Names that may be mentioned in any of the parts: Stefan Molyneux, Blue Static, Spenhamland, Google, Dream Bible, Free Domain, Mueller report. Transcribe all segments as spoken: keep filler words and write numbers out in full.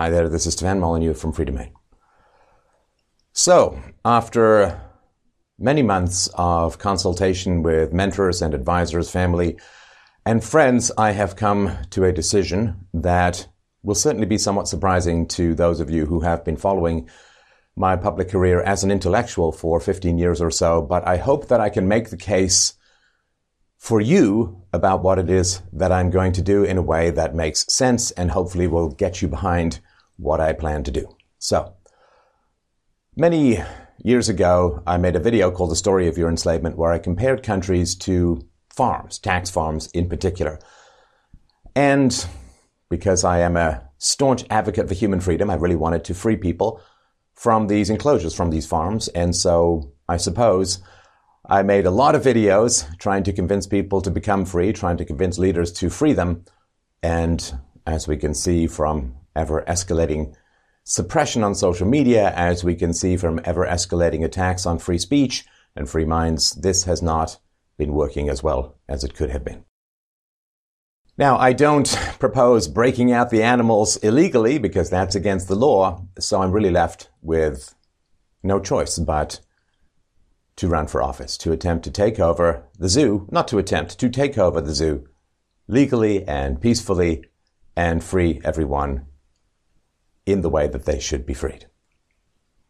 Hi there, this is Stefan Molyneux from Free Domain. So, after many months of consultation with mentors and advisors, family and friends, I have come to a decision that will certainly be somewhat surprising to those of you who have been following my public career as an intellectual for fifteen years or so, but I hope that I can make the case for you about what it is that I'm going to do in a way that makes sense and hopefully will get you behind what I plan to do. So, many years ago, I made a video called The Story of Your Enslavement where I compared countries to farms, tax farms in particular. And because I am a staunch advocate for human freedom, I really wanted to free people from these enclosures, from these farms, and so I suppose I made a lot of videos trying to convince people to become free, trying to convince leaders to free them. And as we can see from ever-escalating suppression on social media, as we can see from ever-escalating attacks on free speech and free minds, this has not been working as well as it could have been. Now, I don't propose breaking out the animals illegally because that's against the law, so I'm really left with no choice but to run for office, to attempt to take over the zoo, not to attempt, to take over the zoo legally and peacefully and free everyone in the way that they should be freed.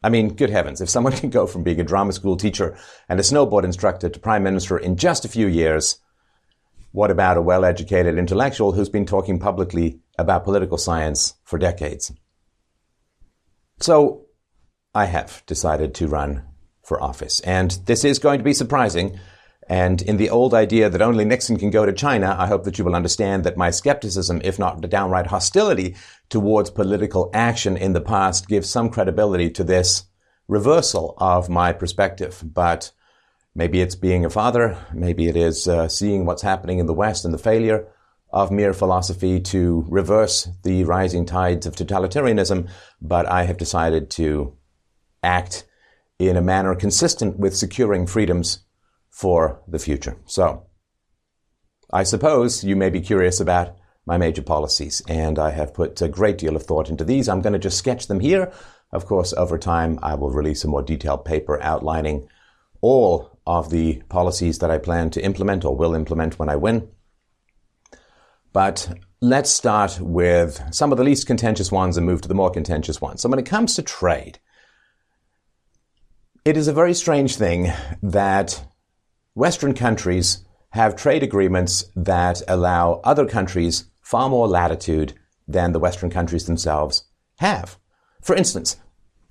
I mean, good heavens, if someone can go from being a drama school teacher and a snowboard instructor to prime minister in just a few years, what about a well-educated intellectual who's been talking publicly about political science for decades? So I have decided to run for office. And this is going to be surprising. And in the old idea that only Nixon can go to China, I hope that you will understand that my skepticism, if not downright hostility towards political action in the past, gives some credibility to this reversal of my perspective. But maybe it's being a father, maybe it is uh, seeing what's happening in the West and the failure of mere philosophy to reverse the rising tides of totalitarianism. But I have decided to act in a manner consistent with securing freedoms for the future. So, I suppose you may be curious about my major policies, and I have put a great deal of thought into these. I'm going to just sketch them here. Of course, over time, I will release a more detailed paper outlining all of the policies that I plan to implement or will implement when I win. But let's start with some of the least contentious ones and move to the more contentious ones. So when it comes to trade, it is a very strange thing that Western countries have trade agreements that allow other countries far more latitude than the Western countries themselves have. For instance,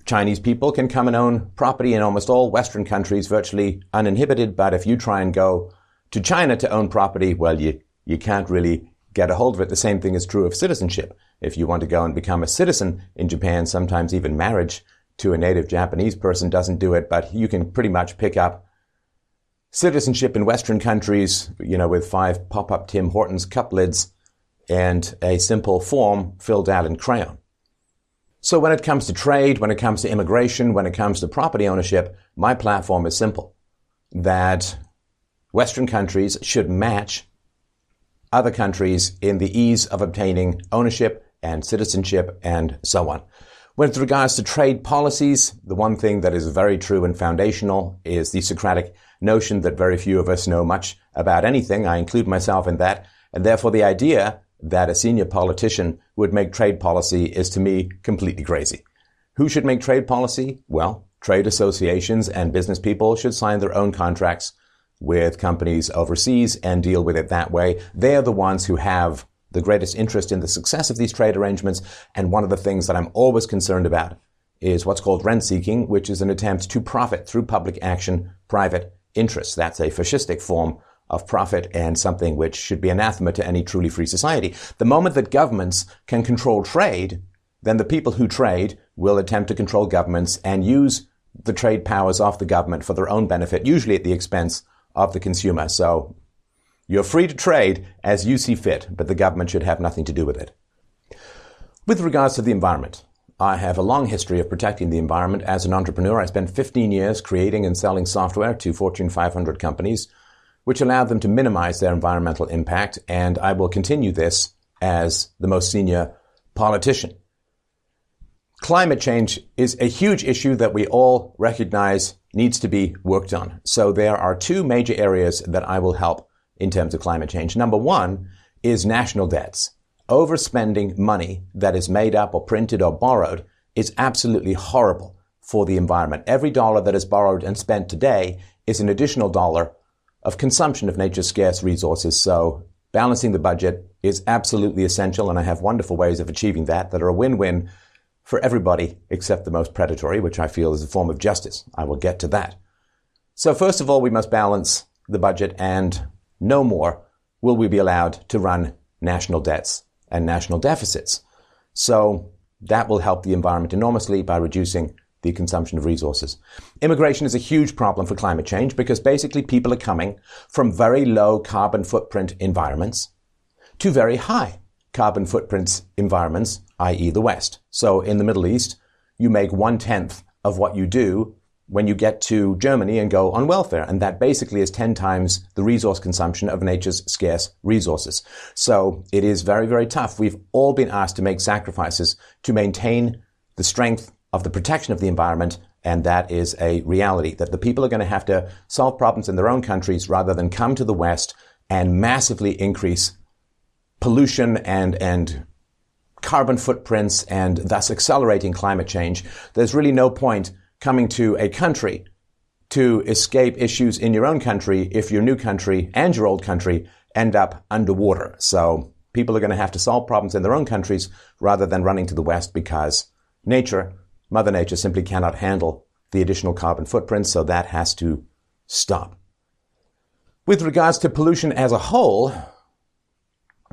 Chinese people can come and own property in almost all Western countries virtually uninhibited, but if you try and go to China to own property, well, you, you can't really get a hold of it. The same thing is true of citizenship. If you want to go and become a citizen in Japan, sometimes even marriage to a native Japanese person doesn't do it, but you can pretty much pick up citizenship in Western countries, you know, with five pop-up Tim Hortons cup lids and a simple form filled out in crayon. So when it comes to trade, when it comes to immigration, when it comes to property ownership, my platform is simple, that Western countries should match other countries in the ease of obtaining ownership and citizenship and so on. With regards to trade policies, the one thing that is very true and foundational is the Socratic notion that very few of us know much about anything. I include myself in that. And therefore, the idea that a senior politician would make trade policy is, to me, completely crazy. Who should make trade policy? Well, trade associations and business people should sign their own contracts with companies overseas and deal with it that way. They are the ones who have the greatest interest in the success of these trade arrangements, and one of the things that I'm always concerned about is what's called rent-seeking, which is an attempt to profit through public action private interests. That's a fascistic form of profit and something which should be anathema to any truly free society. The moment that governments can control trade, then the people who trade will attempt to control governments and use the trade powers of the government for their own benefit, usually at the expense of the consumer. So, you're free to trade as you see fit, but the government should have nothing to do with it. With regards to the environment, I have a long history of protecting the environment as an entrepreneur. I spent fifteen years creating and selling software to Fortune five hundred companies, which allowed them to minimize their environmental impact, and I will continue this as the most senior politician. Climate change is a huge issue that we all recognize needs to be worked on. So there are two major areas that I will help in terms of climate change. Number one is national debts. Overspending money that is made up or printed or borrowed is absolutely horrible for the environment. Every dollar that is borrowed and spent today is an additional dollar of consumption of nature's scarce resources. So balancing the budget is absolutely essential, and I have wonderful ways of achieving that that are a win-win for everybody except the most predatory, which I feel is a form of justice. I will get to that. So first of all, we must balance the budget, and no more will we be allowed to run national debts and national deficits. So that will help the environment enormously by reducing the consumption of resources. Immigration is a huge problem for climate change because basically people are coming from very low carbon footprint environments to very high carbon footprint environments, that is the West. So in the Middle East, you make one-tenth of what you do when you get to Germany and go on welfare. And that basically is ten times the resource consumption of nature's scarce resources. So it is very, very tough. We've all been asked to make sacrifices to maintain the strength of the protection of the environment. And that is a reality, that the people are going to have to solve problems in their own countries rather than come to the West and massively increase pollution and, and carbon footprints and thus accelerating climate change. There's really no point coming to a country to escape issues in your own country if your new country and your old country end up underwater. So people are going to have to solve problems in their own countries rather than running to the West because nature, Mother Nature, simply cannot handle the additional carbon footprint. So that has to stop. With regards to pollution as a whole,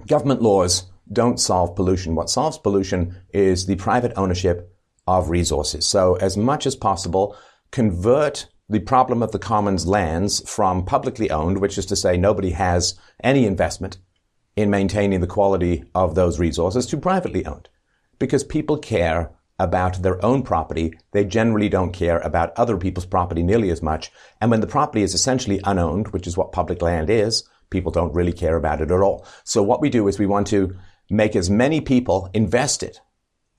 government laws don't solve pollution. What solves pollution is the private ownership of resources. So as much as possible, convert the problem of the commons lands from publicly owned, which is to say nobody has any investment in maintaining the quality of those resources, to privately owned. Because people care about their own property. They generally don't care about other people's property nearly as much. And when the property is essentially unowned, which is what public land is, people don't really care about it at all. So what we do is we want to make as many people invested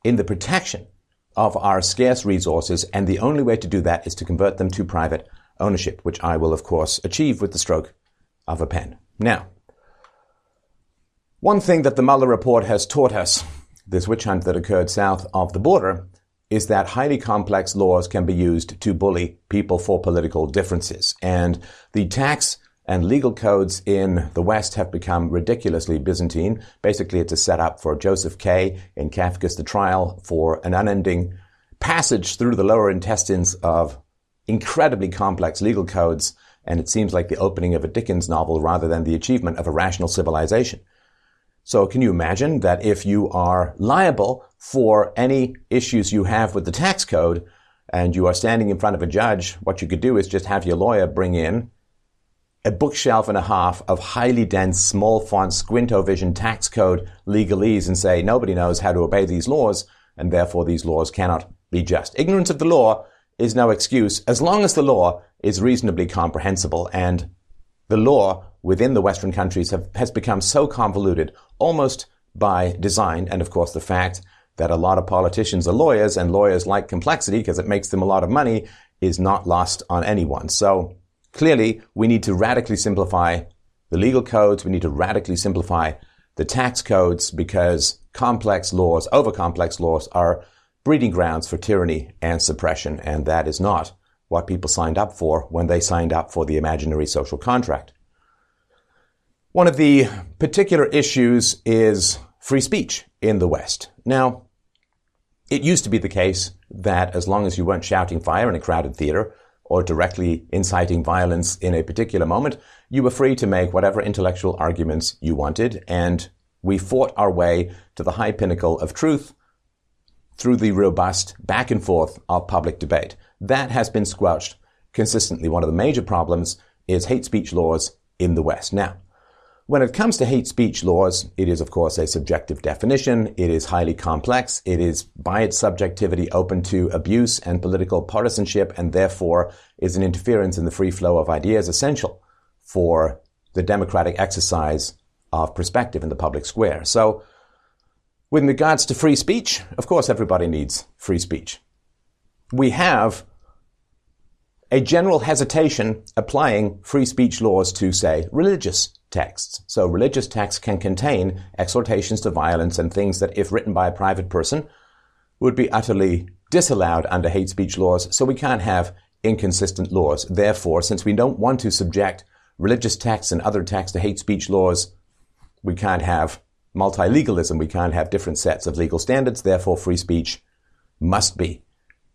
in the protection of our scarce resources. And the only way to do that is to convert them to private ownership, which I will, of course, achieve with the stroke of a pen. Now, one thing that the Mueller report has taught us, this witch hunt that occurred south of the border, is that highly complex laws can be used to bully people for political differences. And the tax and legal codes in the West have become ridiculously Byzantine. Basically, it's a setup for Joseph K. in Kafka's The Trial for an unending passage through the lower intestines of incredibly complex legal codes, and it seems like the opening of a Dickens novel rather than the achievement of a rational civilization. So can you imagine that if you are liable for any issues you have with the tax code and you are standing in front of a judge, what you could do is just have your lawyer bring in a bookshelf and a half of highly dense, small font, squinto vision tax code legalese and say, nobody knows how to obey these laws, and therefore these laws cannot be just. Ignorance of the law is no excuse as long as the law is reasonably comprehensible. And the law within the Western countries have, has become so convoluted, almost by design. And of course, the fact that a lot of politicians are lawyers and lawyers like complexity because it makes them a lot of money is not lost on anyone. So clearly, we need to radically simplify the legal codes. We need to radically simplify the tax codes because complex laws, over complex laws, are breeding grounds for tyranny and suppression. And that is not what people signed up for when they signed up for the imaginary social contract. One of the particular issues is free speech in the West. Now, it used to be the case that as long as you weren't shouting fire in a crowded theater, or directly inciting violence in a particular moment, you were free to make whatever intellectual arguments you wanted. And we fought our way to the high pinnacle of truth through the robust back and forth of public debate. That has been squelched consistently. One of the major problems is hate speech laws in the West. Now, when it comes to hate speech laws, it is, of course, a subjective definition. It is highly complex. It is, by its subjectivity, open to abuse and political partisanship, and therefore is an interference in the free flow of ideas essential for the democratic exercise of perspective in the public square. So With regards to free speech, of course everybody needs free speech. We have a general hesitation applying free speech laws to, say, religious texts. So religious texts can contain exhortations to violence and things that, if written by a private person, would be utterly disallowed under hate speech laws, so we can't have inconsistent laws. Therefore, since we don't want to subject religious texts and other texts to hate speech laws, we can't have multilegalism. We can't have different sets of legal standards. Therefore, free speech must be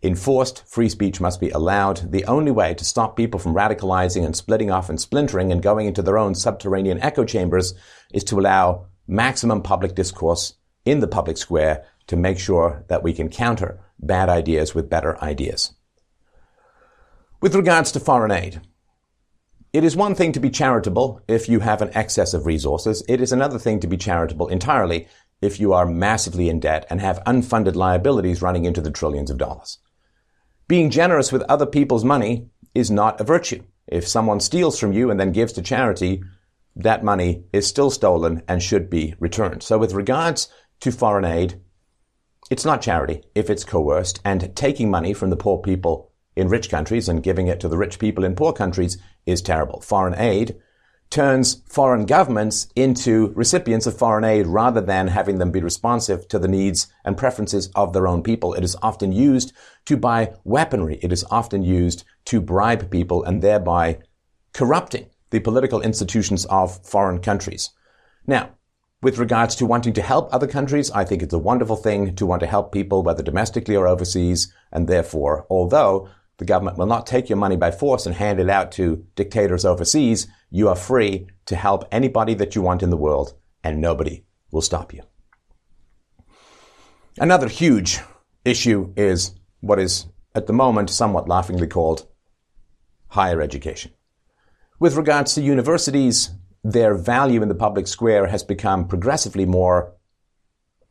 enforced. Free speech must be allowed. The only way to stop people from radicalizing and splitting off and splintering and going into their own subterranean echo chambers is to allow maximum public discourse in the public square to make sure that we can counter bad ideas with better ideas. With regards to foreign aid, it is one thing to be charitable if you have an excess of resources. It is another thing to be charitable entirely if you are massively in debt and have unfunded liabilities running into the trillions of dollars. Being generous with other people's money is not a virtue. If someone steals from you and then gives to charity, that money is still stolen and should be returned. So with regards to foreign aid, it's not charity if it's coerced, and taking money from the poor people in rich countries and giving it to the rich people in poor countries is terrible. Foreign aid turns foreign governments into recipients of foreign aid rather than having them be responsive to the needs and preferences of their own people. It is often used to buy weaponry. It is often used to bribe people and thereby corrupting the political institutions of foreign countries. Now, with regards to wanting to help other countries, I think it's a wonderful thing to want to help people, whether domestically or overseas, and therefore, although the government will not take your money by force and hand it out to dictators overseas, you are free to help anybody that you want in the world, and nobody will stop you. Another huge issue is what is, at the moment, somewhat laughingly called higher education. With regards to universities, their value in the public square has become progressively more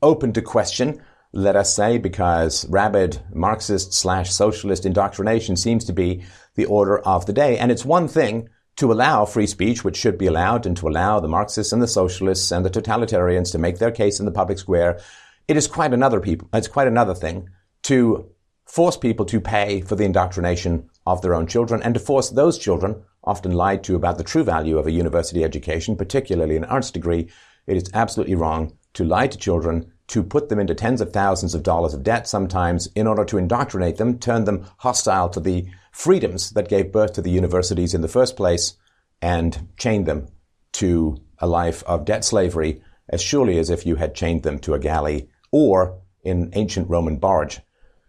open to question, let us say, because rabid Marxist slash socialist indoctrination seems to be the order of the day. And it's one thing to allow free speech, which should be allowed, and to allow the Marxists and the socialists and the totalitarians to make their case in the public square. It is quite another people, it's quite another thing to force people to pay for the indoctrination of their own children and to force those children, often lied to about the true value of a university education, particularly an arts degree. It is absolutely wrong to lie to children, to put them into tens of thousands of dollars of debt sometimes in order to indoctrinate them, turn them hostile to the freedoms that gave birth to the universities in the first place, and chain them to a life of debt slavery as surely as if you had chained them to a galley or in an ancient Roman barge.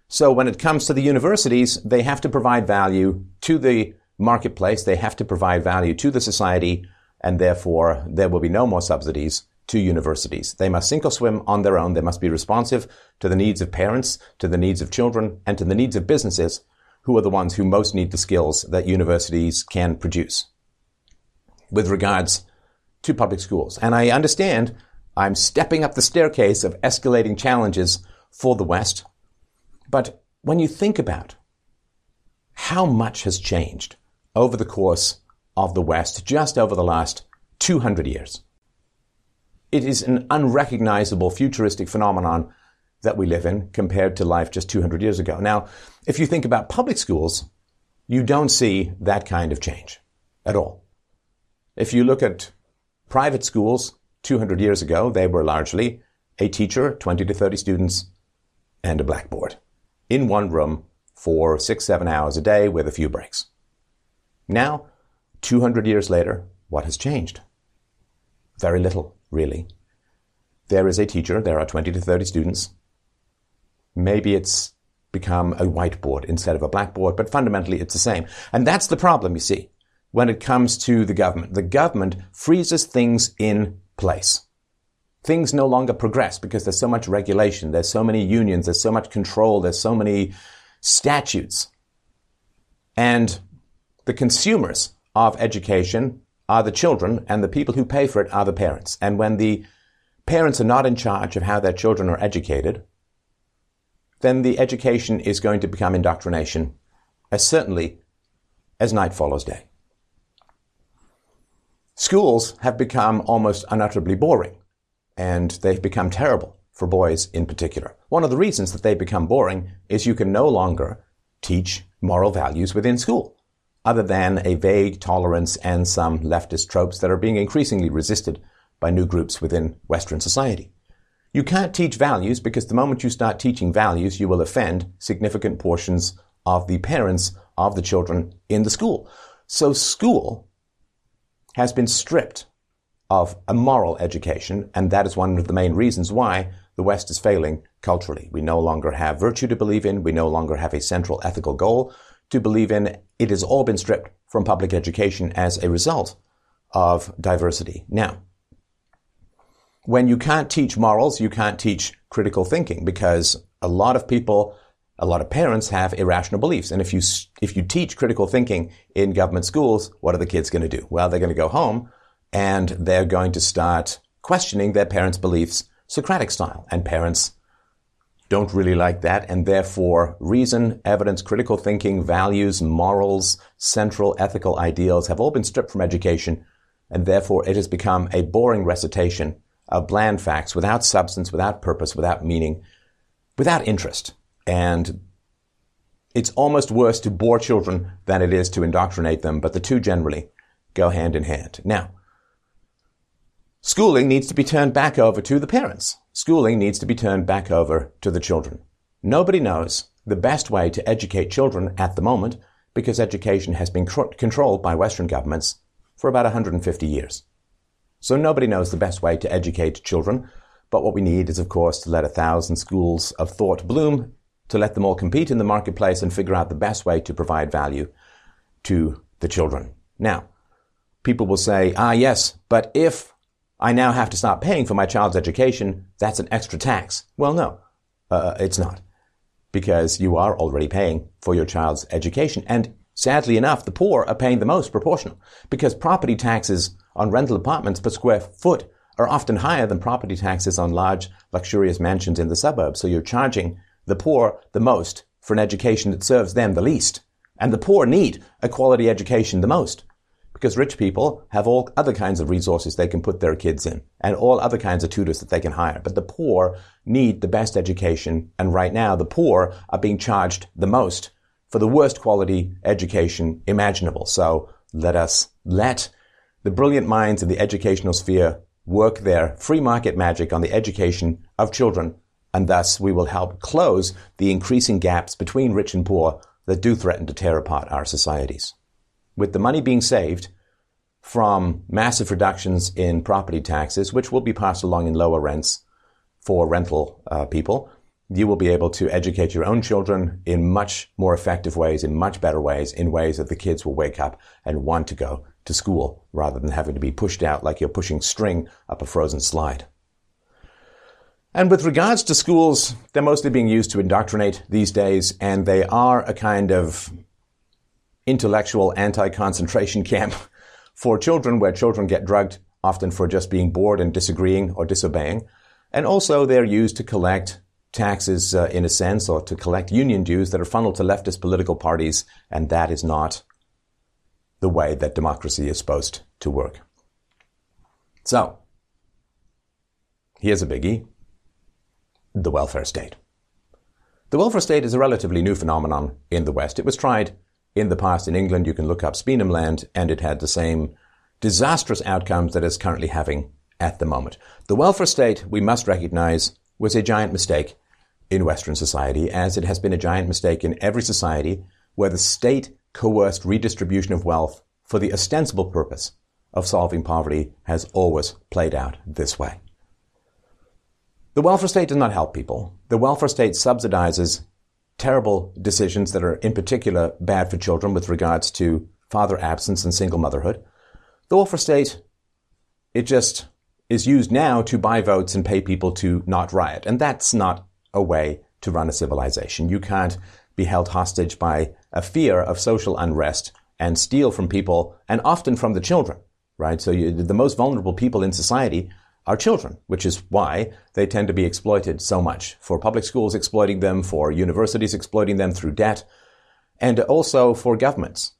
So when it comes to the universities, they have to provide value to the marketplace, they have to provide value to the society, and therefore there will be no more subsidies to universities. They must sink or swim on their own. They must be responsive to the needs of parents, to the needs of children, and to the needs of businesses, who are the ones who most need the skills that universities can produce. With regards to public schools, and I understand I'm stepping up the staircase of escalating challenges for the West, but when you think about how much has changed over the course of the West just over the last two hundred years. It is an unrecognizable futuristic phenomenon that we live in compared to life just two hundred years ago. Now, if you think about public schools, you don't see that kind of change at all. If you look at private schools two hundred years ago, they were largely a teacher, twenty to thirty students, and a blackboard in one room for six, seven hours a day with a few breaks. Now, two hundred years later, what has changed? Very little, really. There is a teacher, there are twenty to thirty students. Maybe it's become a whiteboard instead of a blackboard, but fundamentally it's the same. And that's the problem, you see, when it comes to the government. The government freezes things in place. Things no longer progress because there's so much regulation, there's so many unions, there's so much control, there's so many statutes. And the consumers of education are the children, and the people who pay for it are the parents. And when the parents are not in charge of how their children are educated, then the education is going to become indoctrination, as certainly as night follows day. Schools have become almost unutterably boring, and they've become terrible for boys in particular. One of the reasons that they become boring is you can no longer teach moral values within school, other than a vague tolerance and some leftist tropes that are being increasingly resisted by new groups within Western society. You can't teach values because the moment you start teaching values, you will offend significant portions of the parents of the children in the school. So school has been stripped of a moral education, and that is one of the main reasons why the West is failing culturally. We no longer have virtue to believe in. We no longer have a central ethical goal to believe in. It has all been stripped from public education as a result of diversity. Now, when you can't teach morals, you can't teach critical thinking, because a lot of people, a lot of parents have irrational beliefs. And if you if you teach critical thinking in government schools, what are the kids going to do? Well, they're going to go home and they're going to start questioning their parents' beliefs Socratic style. And parents don't really like that. And therefore, reason, evidence, critical thinking, values, morals, central ethical ideals have all been stripped from education. And therefore, it has become a boring recitation of bland facts without substance, without purpose, without meaning, without interest. And it's almost worse to bore children than it is to indoctrinate them, but the two generally go hand in hand. Now, schooling needs to be turned back over to the parents. Schooling needs to be turned back over to the children. Nobody knows the best way to educate children at the moment, because education has been cr- controlled by Western governments for about one hundred fifty years. So nobody knows the best way to educate children. But what we need is, of course, to let a thousand schools of thought bloom, to let them all compete in the marketplace and figure out the best way to provide value to the children. Now, people will say, ah, yes, but if I now have to start paying for my child's education, that's an extra tax. Well, no, uh, it's not, because you are already paying for your child's education. And sadly enough, the poor are paying the most proportional, because property taxes on rental apartments per square foot are often higher than property taxes on large, luxurious mansions in the suburbs. So you're charging the poor the most for an education that serves them the least. And the poor need a quality education the most, because rich people have all other kinds of resources they can put their kids in and all other kinds of tutors that they can hire. But the poor need the best education. And right now, the poor are being charged the most for the worst quality education imaginable. So let us let the brilliant minds in the educational sphere work their free market magic on the education of children, and thus we will help close the increasing gaps between rich and poor that do threaten to tear apart our societies. With the money being saved from massive reductions in property taxes, which will be passed along in lower rents for rental uh, people, you will be able to educate your own children in much more effective ways, in much better ways, in ways that the kids will wake up and want to go to school, rather than having to be pushed out like you're pushing string up a frozen slide. And with regards to schools, they're mostly being used to indoctrinate these days, and they are a kind of intellectual anti-concentration camp for children, where children get drugged, often for just being bored and disagreeing or disobeying. And also they're used to collect taxes, uh, in a sense, or to collect union dues that are funneled to leftist political parties, and that is not the way that democracy is supposed to work. So, here's a biggie: the welfare state. The welfare state is a relatively new phenomenon in the West. It was tried in the past in England. You can look up Spenhamland, and it had the same disastrous outcomes that it's currently having at the moment. The welfare state, we must recognize, was a giant mistake in Western society, as it has been a giant mistake in every society where the state coerced redistribution of wealth for the ostensible purpose of solving poverty has always played out this way. The welfare state does not help people. The welfare state subsidizes terrible decisions that are in particular bad for children with regards to father absence and single motherhood. The welfare state, it just is used now to buy votes and pay people to not riot. And that's not a way to run a civilization. You can't be held hostage by a fear of social unrest and steal from people, and often from the children, right? So you, the most vulnerable people in society are children, which is why they tend to be exploited so much, for public schools exploiting them, for universities exploiting them through debt, and also for governments.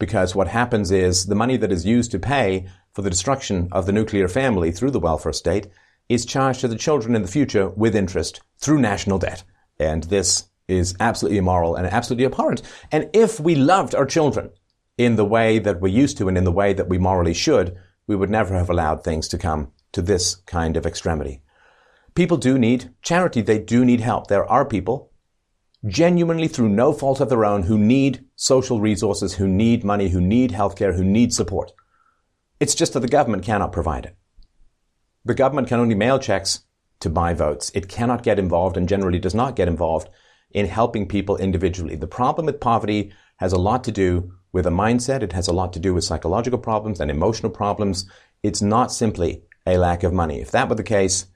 Because what happens is the money that is used to pay for the destruction of the nuclear family through the welfare state is charged to the children in the future with interest through national debt. And this is absolutely immoral and absolutely abhorrent. And if we loved our children in the way that we used to and in the way that we morally should, we would never have allowed things to come to this kind of extremity. People do need charity. They do need help. There are people, genuinely through no fault of their own, who need social resources, who need money, who need healthcare, who need support. It's just that the government cannot provide it. The government can only mail checks to buy votes. It cannot get involved, and generally does not get involved, in helping people individually. The problem with poverty has a lot to do with a mindset. It has a lot to do with psychological problems and emotional problems. It's not simply a lack of money. If that were the case,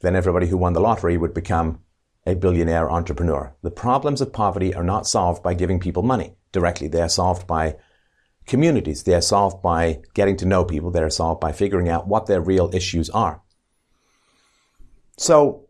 then everybody who won the lottery would become a billionaire entrepreneur. The problems of poverty are not solved by giving people money directly. They are solved by communities. They are solved by getting to know people. They are solved by figuring out what their real issues are. So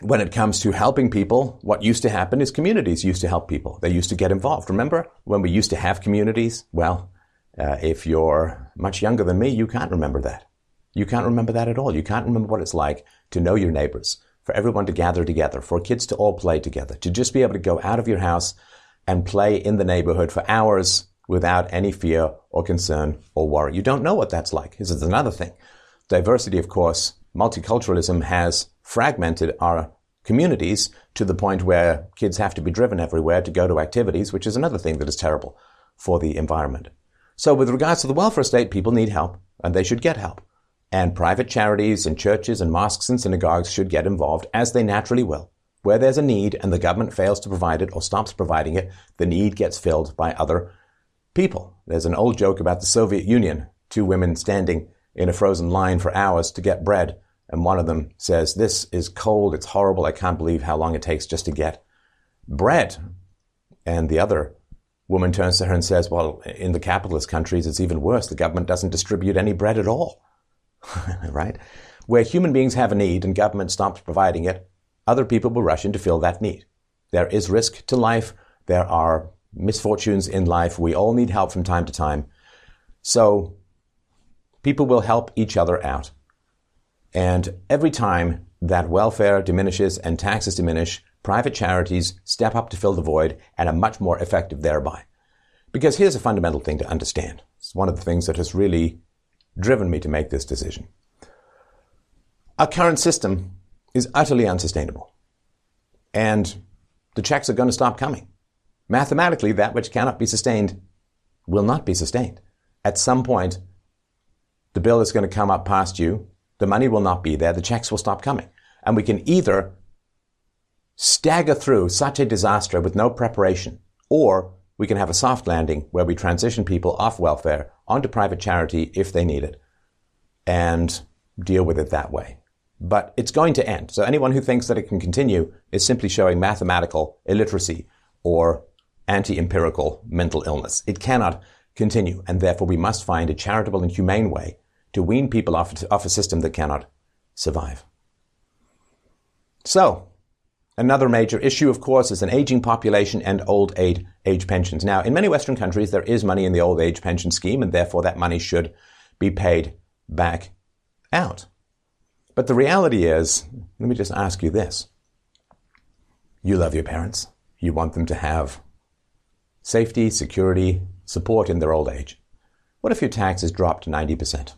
when it comes to helping people, what used to happen is communities used to help people. They used to get involved. Remember when we used to have communities? Well, uh, if you're much younger than me, you can't remember that. You can't remember that at all. You can't remember what it's like to know your neighbors, for everyone to gather together, for kids to all play together, to just be able to go out of your house and play in the neighborhood for hours without any fear or concern or worry. You don't know what that's like. This is another thing. Diversity, of course, multiculturalism has fragmented our communities to the point where kids have to be driven everywhere to go to activities, which is another thing that is terrible for the environment. So with regards to the welfare state, people need help, and they should get help. And private charities and churches and mosques and synagogues should get involved, as they naturally will. Where there's a need and the government fails to provide it or stops providing it, the need gets filled by other people. There's an old joke about the Soviet Union, two women standing in a frozen line for hours to get bread, and one of them says, "This is cold, it's horrible, I can't believe how long it takes just to get bread." And the other woman turns to her and says, "Well, in the capitalist countries, it's even worse. The government doesn't distribute any bread at all." Right? Where human beings have a need and government stops providing it, other people will rush in to fill that need. There is risk to life. There are misfortunes in life. We all need help from time to time. So people will help each other out. And every time that welfare diminishes and taxes diminish, private charities step up to fill the void and are much more effective thereby. Because here's a fundamental thing to understand. It's one of the things that has really driven me to make this decision. Our current system is utterly unsustainable, and the checks are going to stop coming. Mathematically, that which cannot be sustained will not be sustained. At some point, the bill is going to come up past you, the money will not be there, the checks will stop coming. And we can either stagger through such a disaster with no preparation, or we can have a soft landing where we transition people off welfare onto private charity if they need it and deal with it that way. But it's going to end. So anyone who thinks that it can continue is simply showing mathematical illiteracy or anti-empirical mental illness. It cannot continue, and therefore we must find a charitable and humane way to wean people off, off a system that cannot survive. So another major issue, of course, is an aging population and old age, age pensions. Now, in many Western countries, there is money in the old age pension scheme, and therefore that money should be paid back out. But the reality is, let me just ask you this. You love your parents. You want them to have safety, security, support in their old age. What if your tax is dropped ninety percent?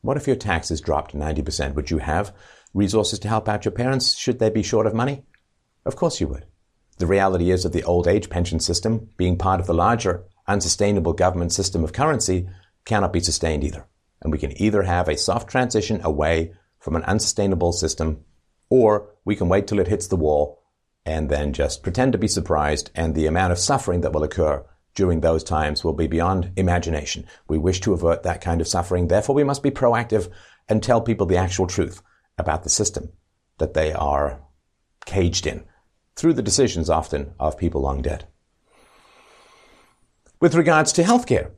What if your tax is dropped ninety percent? Would you have resources to help out your parents should they be short of money? Of course you would. The reality is that the old age pension system, being part of the larger unsustainable government system of currency, cannot be sustained either. And we can either have a soft transition away from an unsustainable system, or we can wait till it hits the wall and then just pretend to be surprised, and the amount of suffering that will occur during those times will be beyond imagination. We wish to avert that kind of suffering. Therefore, we must be proactive and tell people the actual truth about the system that they are caged in, through the decisions often of people long dead. With regards to healthcare,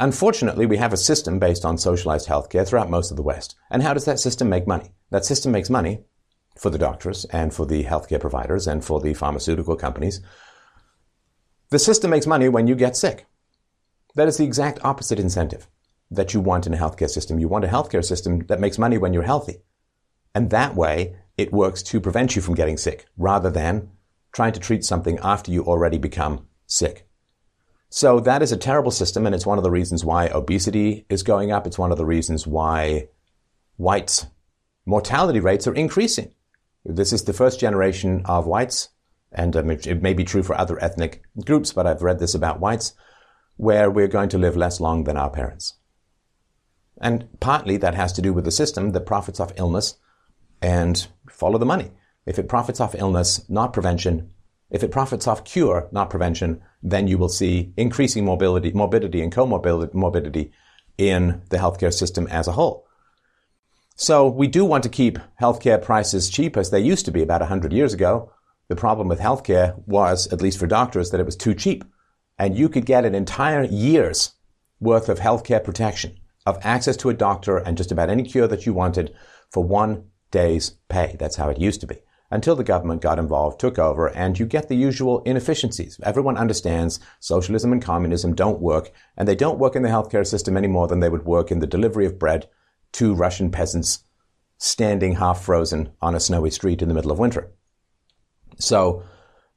unfortunately, we have a system based on socialized healthcare throughout most of the West. And how does that system make money? That system makes money for the doctors and for the healthcare providers and for the pharmaceutical companies. The system makes money when you get sick. That is the exact opposite incentive that you want in a healthcare system. You want a healthcare system that makes money when you're healthy, And that way, it works to prevent you from getting sick rather than trying to treat something after you already become sick. So that is a terrible system, and it's one of the reasons why obesity is going up. It's one of the reasons why whites' mortality rates are increasing. This is the first generation of whites, and um, it may be true for other ethnic groups, but I've read this about whites, where we're going to live less long than our parents. And partly that has to do with the system that profits off illness and follow the money. If it profits off illness, not prevention, if it profits off cure, not prevention, then you will see increasing morbidity, morbidity and comorbidity morbidity in the healthcare system as a whole. So we do want to keep healthcare prices cheap as they used to be about one hundred years ago. The problem with healthcare was, at least for doctors, that it was too cheap. And you could get an entire year's worth of healthcare protection, of access to a doctor and just about any cure that you wanted for one day's pay. That's how it used to be. Until the government got involved, took over, and you get the usual inefficiencies. Everyone understands socialism and communism don't work, and they don't work in the healthcare system any more than they would work in the delivery of bread to Russian peasants standing half frozen on a snowy street in the middle of winter. So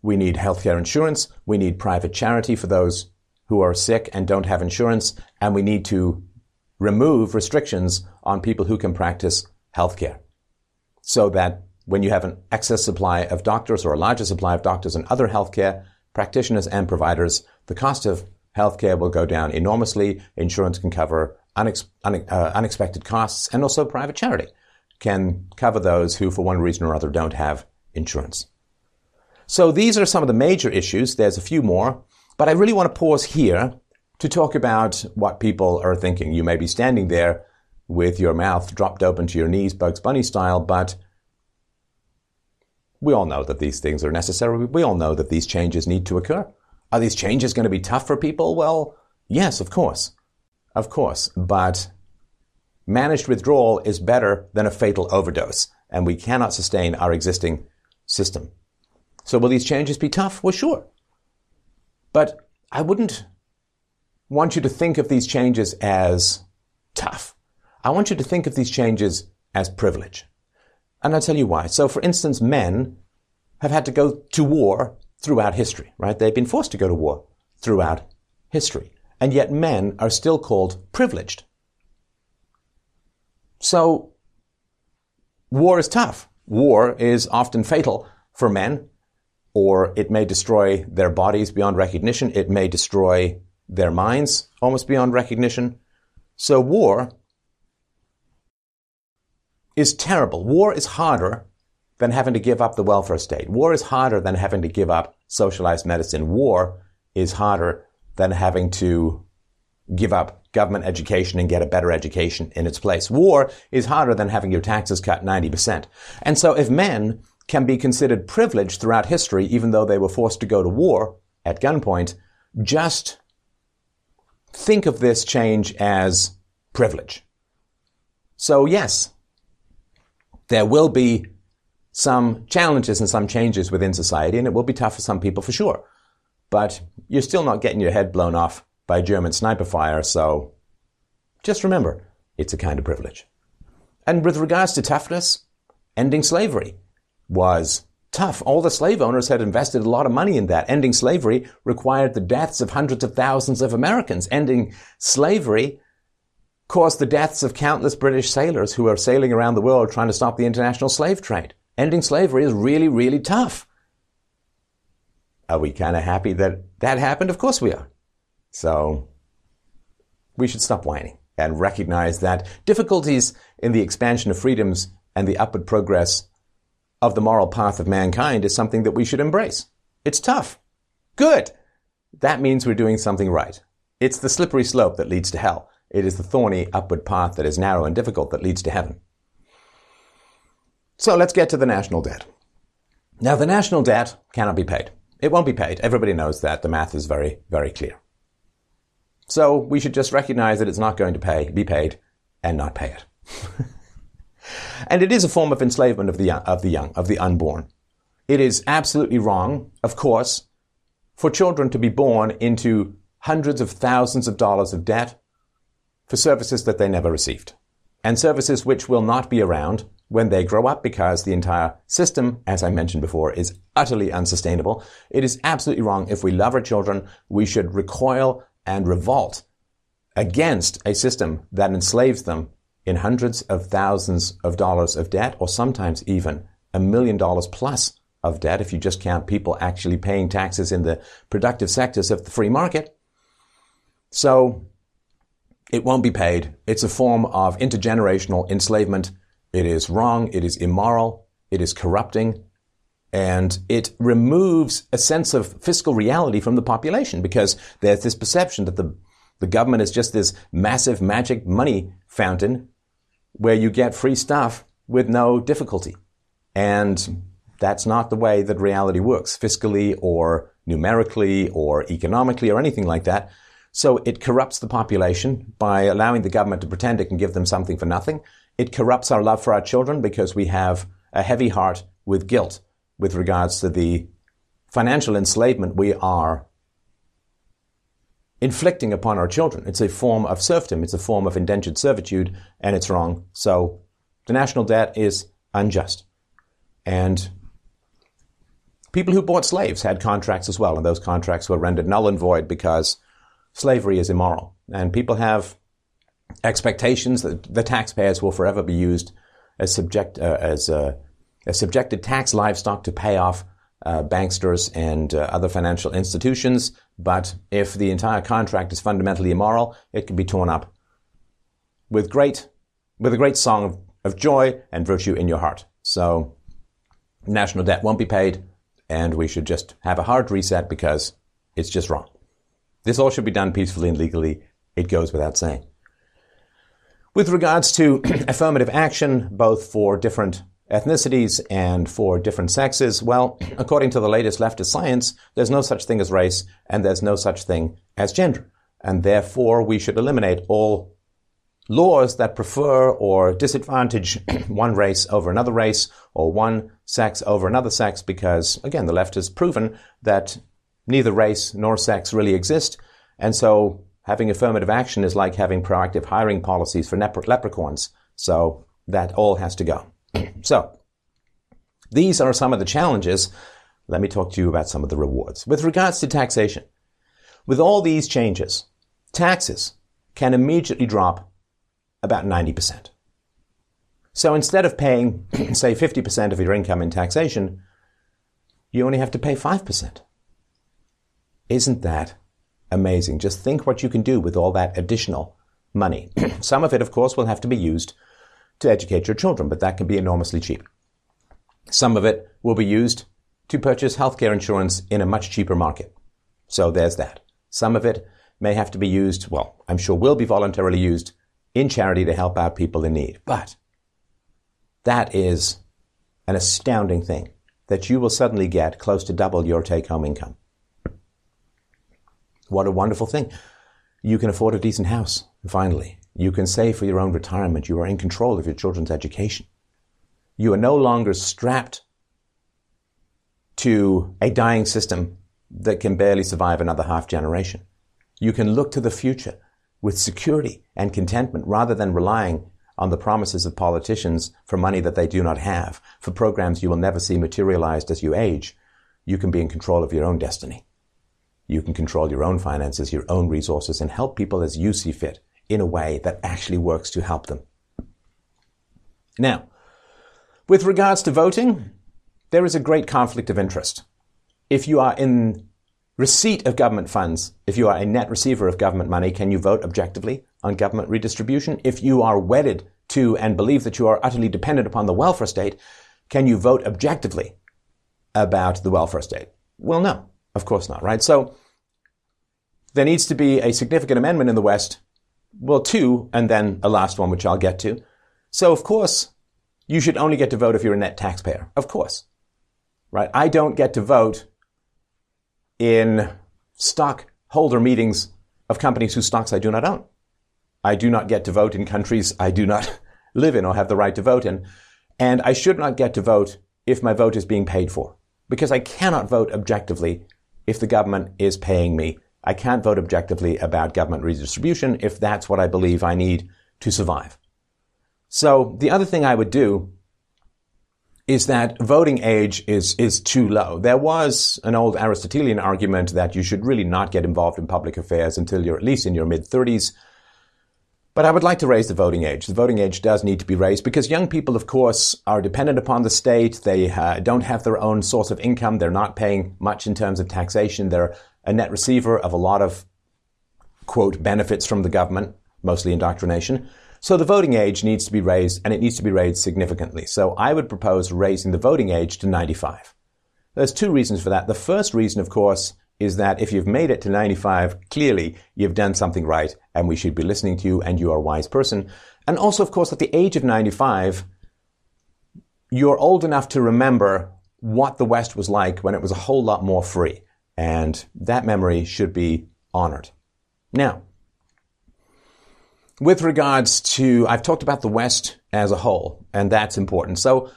we need healthcare insurance, we need private charity for those who are sick and don't have insurance, and we need to remove restrictions on people who can practice healthcare so that when you have an excess supply of doctors or a larger supply of doctors and other healthcare practitioners and providers, the cost of healthcare will go down enormously. Insurance can cover unex- une- uh, unexpected costs, and also private charity can cover those who, for one reason or other, don't have insurance. So these are some of the major issues. There's a few more, but I really want to pause here to talk about what people are thinking. You may be standing there with your mouth dropped open to your knees, Bugs Bunny style, but we all know that these things are necessary. We all know that these changes need to occur. Are these changes going to be tough for people? Well, yes, of course. Of course. But managed withdrawal is better than a fatal overdose, and we cannot sustain our existing system. So will these changes be tough? Well, sure. But I wouldn't want you to think of these changes as tough. I want you to think of these changes as privilege. And I'll tell you why. So, for instance, men have had to go to war throughout history, right? They've been forced to go to war throughout history. And yet men are still called privileged. So, war is tough. War is often fatal for men, or it may destroy their bodies beyond recognition. It may destroy their minds almost beyond recognition. So, war is terrible. War is harder than having to give up the welfare state. War is harder than having to give up socialized medicine. War is harder than having to give up government education and get a better education in its place. War is harder than having your taxes cut ninety percent. And so if men can be considered privileged throughout history, even though they were forced to go to war at gunpoint, just think of this change as privilege. So yes, there will be some challenges and some changes within society, and it will be tough for some people for sure. But you're still not getting your head blown off by German sniper fire, so just remember, it's a kind of privilege. And with regards to toughness, ending slavery was tough. All the slave owners had invested a lot of money in that. Ending slavery required the deaths of hundreds of thousands of Americans. Ending slavery caused the deaths of countless British sailors who are sailing around the world trying to stop the international slave trade. Ending slavery is really, really tough. Are we kind of happy that that happened? Of course we are. So we should stop whining and recognize that difficulties in the expansion of freedoms and the upward progress of the moral path of mankind is something that we should embrace. It's tough. Good. That means we're doing something right. It's the slippery slope that leads to hell. It is the thorny upward path that is narrow and difficult that leads to heaven. So let's get to the national debt. Now, the national debt cannot be paid. It won't be paid. Everybody knows that. The math is very, very clear. So we should just recognize that it's not going to pay, be paid, and not pay it. And it is a form of enslavement of the young, of the young, of the unborn. It is absolutely wrong, of course, for children to be born into hundreds of thousands of dollars of debt for services that they never received, and services which will not be around when they grow up, because the entire system, as I mentioned before, is utterly unsustainable. It is absolutely wrong. If we love our children, we should recoil and revolt against a system that enslaves them in hundreds of thousands of dollars of debt, or sometimes even a million dollars plus of debt, if you just count people actually paying taxes in the productive sectors of the free market. So it won't be paid. It's a form of intergenerational enslavement. It is wrong. It is immoral. It is corrupting. And it removes a sense of fiscal reality from the population, because there's this perception that the the government is just this massive magic money fountain where you get free stuff with no difficulty. And that's not the way that reality works, fiscally or numerically or economically or anything like that. So it corrupts the population by allowing the government to pretend it can give them something for nothing. It corrupts our love for our children, because we have a heavy heart with guilt with regards to the financial enslavement we are inflicting upon our children. It's a form of serfdom. It's a form of indentured servitude, and it's wrong. So the national debt is unjust. And people who bought slaves had contracts as well, and those contracts were rendered null and void because slavery is immoral. And people have expectations that the taxpayers will forever be used as subject uh, as uh, as subjected tax livestock to pay off uh, banksters and uh, other financial institutions. But if the entire contract is fundamentally immoral, it can be torn up with great, with a great song of, of joy and virtue in your heart. So national debt won't be paid, and we should just have a hard reset, because it's just wrong. This all should be done peacefully and legally. It goes without saying. With regards to affirmative action, both for different ethnicities and for different sexes, well, according to the latest leftist science, there's no such thing as race, and there's no such thing as gender. And therefore, we should eliminate all laws that prefer or disadvantage one race over another race, or one sex over another sex, because, again, the left has proven that neither race nor sex really exist. And so having affirmative action is like having proactive hiring policies for lepre- leprechauns. So that all has to go. So these are some of the challenges. Let me talk to you about some of the rewards. With regards to taxation, with all these changes, taxes can immediately drop about ninety percent. So instead of paying, say, fifty percent of your income in taxation, you only have to pay five percent. Isn't that amazing? Just think what you can do with all that additional money. Some of it, of course, will have to be used to educate your children, but that can be enormously cheap. Some of it will be used to purchase healthcare insurance in a much cheaper market. So there's that. Some of it may have to be used, well, I'm sure will be voluntarily used in charity to help out people in need. But that is an astounding thing, that you will suddenly get close to double your take-home income. What a wonderful thing. You can afford a decent house, finally. You can save for your own retirement. You are in control of your children's education. You are no longer strapped to a dying system that can barely survive another half generation. You can look to the future with security and contentment, rather than relying on the promises of politicians for money that they do not have, for programs you will never see materialized as you age. You can be in control of your own destiny. You can control your own finances, your own resources, and help people as you see fit in a way that actually works to help them. Now, with regards to voting, there is a great conflict of interest. If you are in receipt of government funds, if you are a net receiver of government money, can you vote objectively on government redistribution? If you are wedded to and believe that you are utterly dependent upon the welfare state, can you vote objectively about the welfare state? Well, no. Of course not, right? So there needs to be a significant amendment in the West. Well, two, and then a last one, which I'll get to. So, of course, you should only get to vote if you're a net taxpayer. Of course, right? I don't get to vote in stockholder meetings of companies whose stocks I do not own. I do not get to vote in countries I do not live in or have the right to vote in. And I should not get to vote if my vote is being paid for, because I cannot vote objectively if the government is paying me. I can't vote objectively about government redistribution if that's what I believe I need to survive. So the other thing I would do is that voting age is is too low. There was an old Aristotelian argument that you should really not get involved in public affairs until you're at least in your mid-thirties. But I would like to raise the voting age. The voting age does need to be raised because young people, of course, are dependent upon the state. They uh, don't have their own source of income. They're not paying much in terms of taxation. They're a net receiver of a lot of, quote, benefits from the government, mostly indoctrination. So the voting age needs to be raised, and it needs to be raised significantly. So I would propose raising the voting age to ninety-five. There's two reasons for that. The first reason, of course, is that if you've made it to ninety-five, clearly you've done something right, and we should be listening to you, and you are a wise person. And also, of course, at the age of ninety-five, you're old enough to remember what the West was like when it was a whole lot more free. And that memory should be honored. Now, with regards to, I've talked about the West as a whole, and that's important. So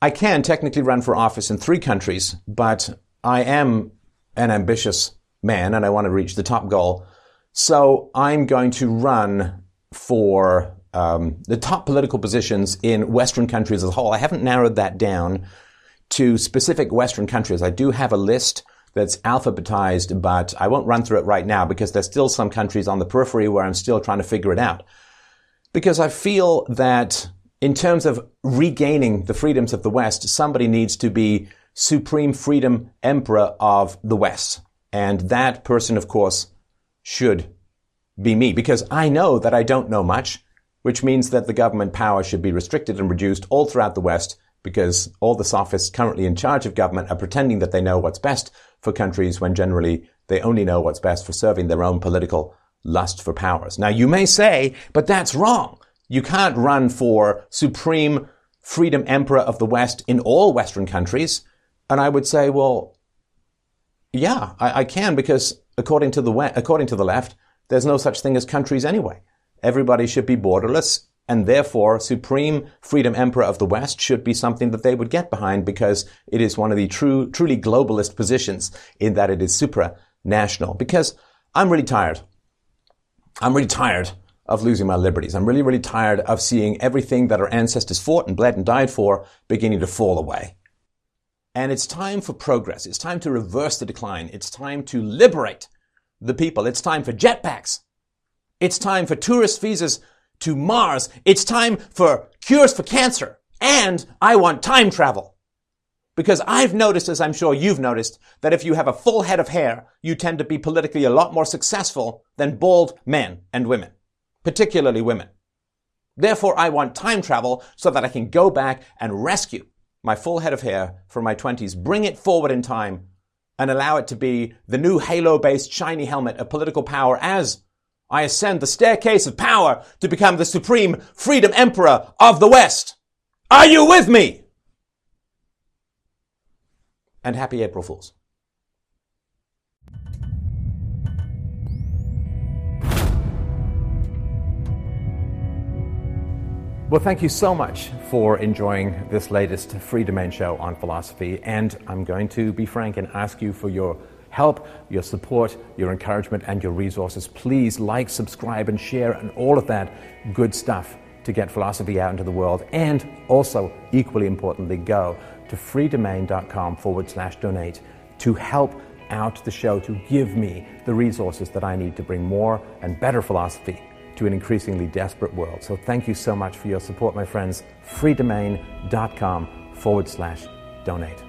I can technically run for office in three countries, but I am an ambitious man, and I want to reach the top goal. So I'm going to run for um, the top political positions in Western countries as a whole. I haven't narrowed that down to specific Western countries. I do have a list that's alphabetized, but I won't run through it right now because there's still some countries on the periphery where I'm still trying to figure it out. Because I feel that in terms of regaining the freedoms of the West, somebody needs to be Supreme Freedom Emperor of the West. And that person, of course, should be me, because I know that I don't know much, which means that the government power should be restricted and reduced all throughout the West, because all the sophists currently in charge of government are pretending that they know what's best for countries when generally they only know what's best for serving their own political lust for powers. Now, you may say, but that's wrong. You can't run for Supreme Freedom Emperor of the West in all Western countries. And I would say, well, yeah, I, I can, because according to the we- according to the left, there's no such thing as countries anyway. Everybody should be borderless. And therefore, Supreme Freedom Emperor of the West should be something that they would get behind, because it is one of the true, truly globalist positions in that it is supranational. Because I'm really tired. I'm really tired of losing my liberties. I'm really, really tired of seeing everything that our ancestors fought and bled and died for beginning to fall away. And it's time for progress. It's time to reverse the decline. It's time to liberate the people. It's time for jetpacks. It's time for tourist visas to Mars. It's time for cures for cancer. And I want time travel. Because I've noticed, as I'm sure you've noticed, that if you have a full head of hair, you tend to be politically a lot more successful than bald men and women, particularly women. Therefore, I want time travel so that I can go back and rescue my full head of hair from my twenties, bring it forward in time, and allow it to be the new halo-based shiny helmet of political power as I ascend the staircase of power to become the Supreme Freedom Emperor of the West. Are you with me? And happy April Fools. Well, thank you so much for enjoying this latest Free Domain show on philosophy. And I'm going to be frank and ask you for your help, your support, your encouragement, and your resources. Please like, subscribe, and share, and all of that good stuff to get philosophy out into the world. And also, equally importantly, go to freedomain.com forward slash donate to help out the show, to give me the resources that I need to bring more and better philosophy to an increasingly desperate world. So thank you so much for your support, my friends. freedomain.com forward slash donate.